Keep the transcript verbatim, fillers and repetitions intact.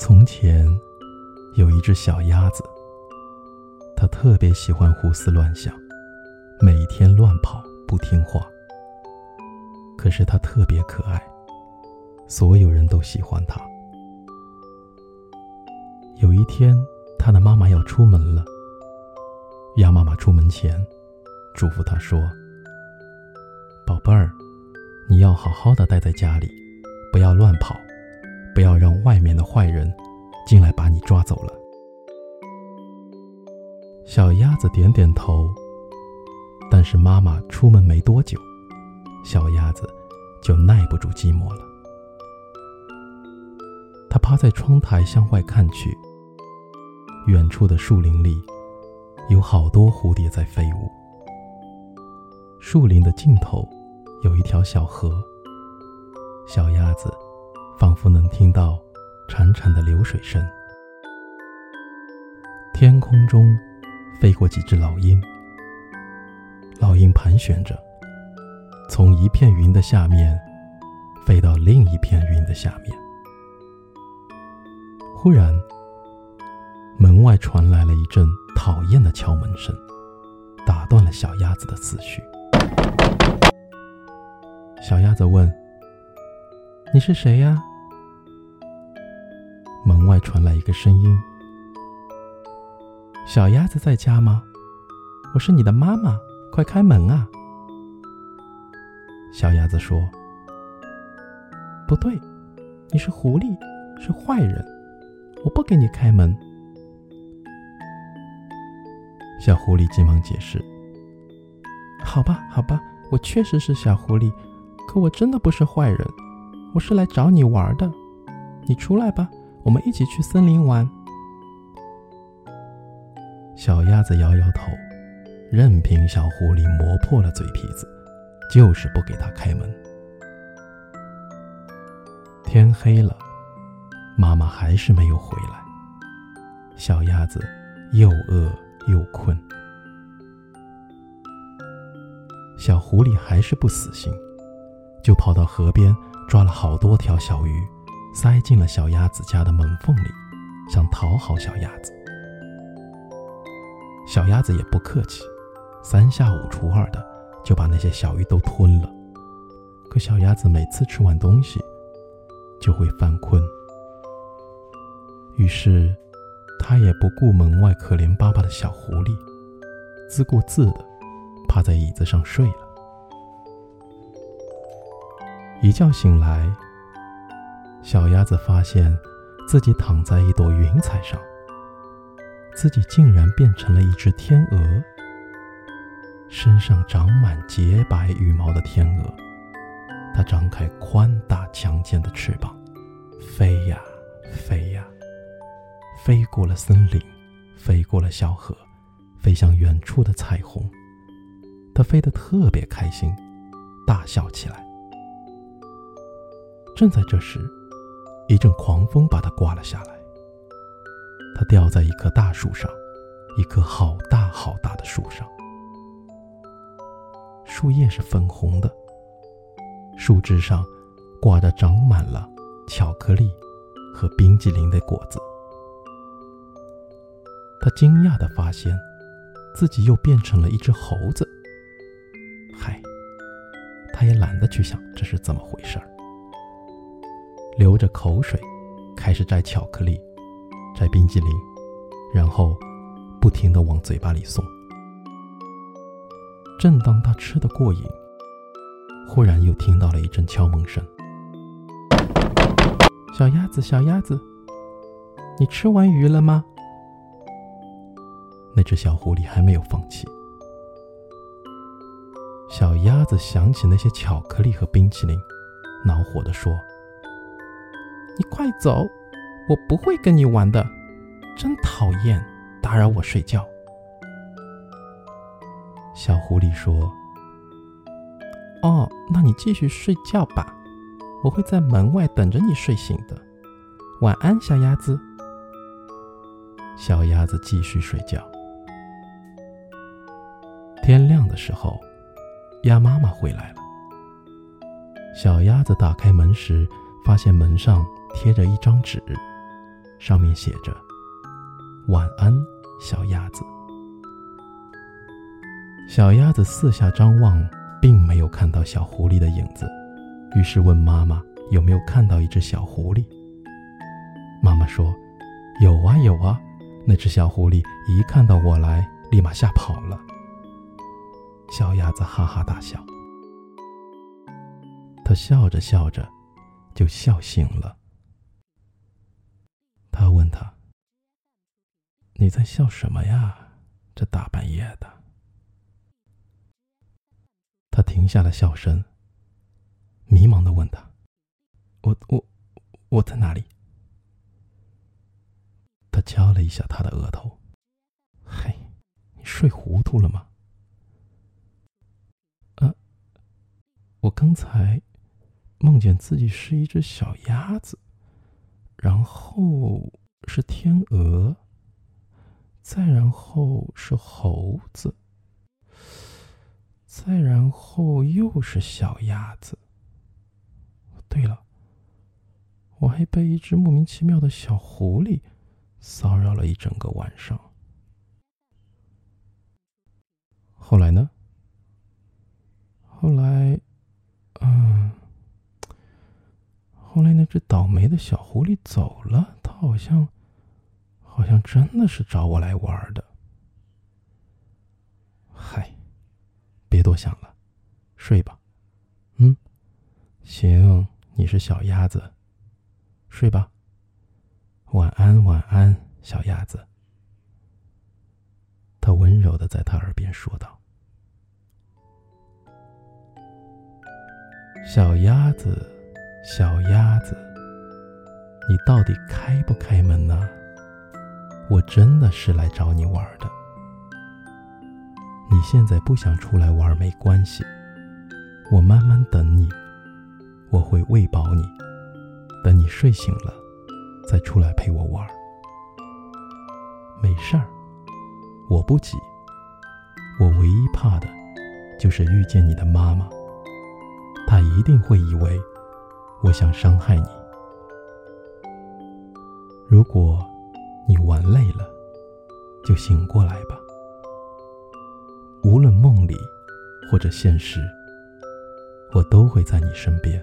从前有一只小鸭子，它特别喜欢胡思乱想，每天乱跑不听话。可是它特别可爱，所有人都喜欢它。有一天，它的妈妈要出门了。鸭妈妈出门前嘱咐它说：宝贝儿，你要好好的待在家里，不要乱跑，不要让外面的坏人进来把你抓走了。小鸭子点点头，但是妈妈出门没多久，小鸭子就耐不住寂寞了。它趴在窗台向外看去，远处的树林里有好多蝴蝶在飞舞。树林的尽头有一条小河，小鸭子仿佛能听到潺潺的流水声。天空中飞过几只老鹰，老鹰盘旋着，从一片云的下面飞到另一片云的下面。忽然，门外传来了一阵讨厌的敲门声，打断了小鸭子的思绪。小鸭子问：你是谁呀？门外传来一个声音：小鸭子在家吗？我是你的妈妈，快开门啊！小鸭子说：不对，你是狐狸，是坏人，我不给你开门。小狐狸急忙解释：好吧，好吧，我确实是小狐狸，可我真的不是坏人，我是来找你玩的，你出来吧，我们一起去森林玩。小鸭子摇摇头，任凭小狐狸磨破了嘴皮子，就是不给它开门。天黑了，妈妈还是没有回来，小鸭子又饿又困。小狐狸还是不死心，就跑到河边抓了好多条小鱼，塞进了小鸭子家的门缝里，想讨好小鸭子。小鸭子也不客气，三下五除二的就把那些小鱼都吞了。可小鸭子每次吃完东西就会犯困，于是它也不顾门外可怜巴巴的小狐狸，自顾自的趴在椅子上睡了。一觉醒来，小鸭子发现自己躺在一朵云彩上，自己竟然变成了一只天鹅，身上长满洁白羽毛的天鹅，它张开宽大强健的翅膀，飞呀飞呀，飞过了森林，飞过了小河，飞向远处的彩虹。它飞得特别开心，大笑起来。正在这时，一阵狂风把它刮了下来，它掉在一棵大树上，一棵好大好大的树上。树叶是粉红的，树枝上挂着长满了巧克力和冰激凌的果子。它惊讶地发现自己又变成了一只猴子。嗨，它也懒得去想这是怎么回事儿。流着口水开始摘巧克力，摘冰激凌，然后不停地往嘴巴里送。正当他吃得过瘾，忽然又听到了一阵敲门声。小鸭子，小鸭子，你吃完鱼了吗？那只小狐狸还没有放弃。小鸭子想起那些巧克力和冰淇淋，恼火地说：你快走，我不会跟你玩的，真讨厌，打扰我睡觉。小狐狸说：哦，那你继续睡觉吧，我会在门外等着你睡醒的，晚安，小鸭子。小鸭子继续睡觉。天亮的时候，鸭妈妈回来了。小鸭子打开门时，发现门上贴着一张纸，上面写着“晚安，小鸭子”。小鸭子四下张望，并没有看到小狐狸的影子，于是问妈妈有没有看到一只小狐狸。妈妈说：“有啊，有啊，那只小狐狸一看到我来，立马吓跑了。”小鸭子哈哈大笑，他笑着笑着就笑醒了。他问他：“你在笑什么呀？这大半夜的。”他停下了笑声，迷茫地问他：“我我我在哪里？”他敲了一下他的额头：“嘿，你睡糊涂了吗？”“啊，我刚才梦见自己是一只小鸭子，然后是天鹅，再然后是猴子，再然后又是小鸭子。对了，我还被一只莫名其妙的小狐狸骚扰了一整个晚上。”“后来呢？”“后来……嗯……后来那只倒霉的小狐狸走了，它好像……好像真的是找我来玩的。”“嗨，别多想了，睡吧。”“嗯，行，你是小鸭子，睡吧。晚安，晚安，小鸭子。”他温柔地在他耳边说道。小鸭子，小鸭子，你到底开不开门呢？我真的是来找你玩的。你现在不想出来玩没关系，我慢慢等你，我会喂饱你，等你睡醒了再出来陪我玩。没事儿，我不急，我唯一怕的就是遇见你的妈妈，她一定会以为我想伤害你。如果你玩累了，就醒过来吧。无论梦里或者现实，我都会在你身边。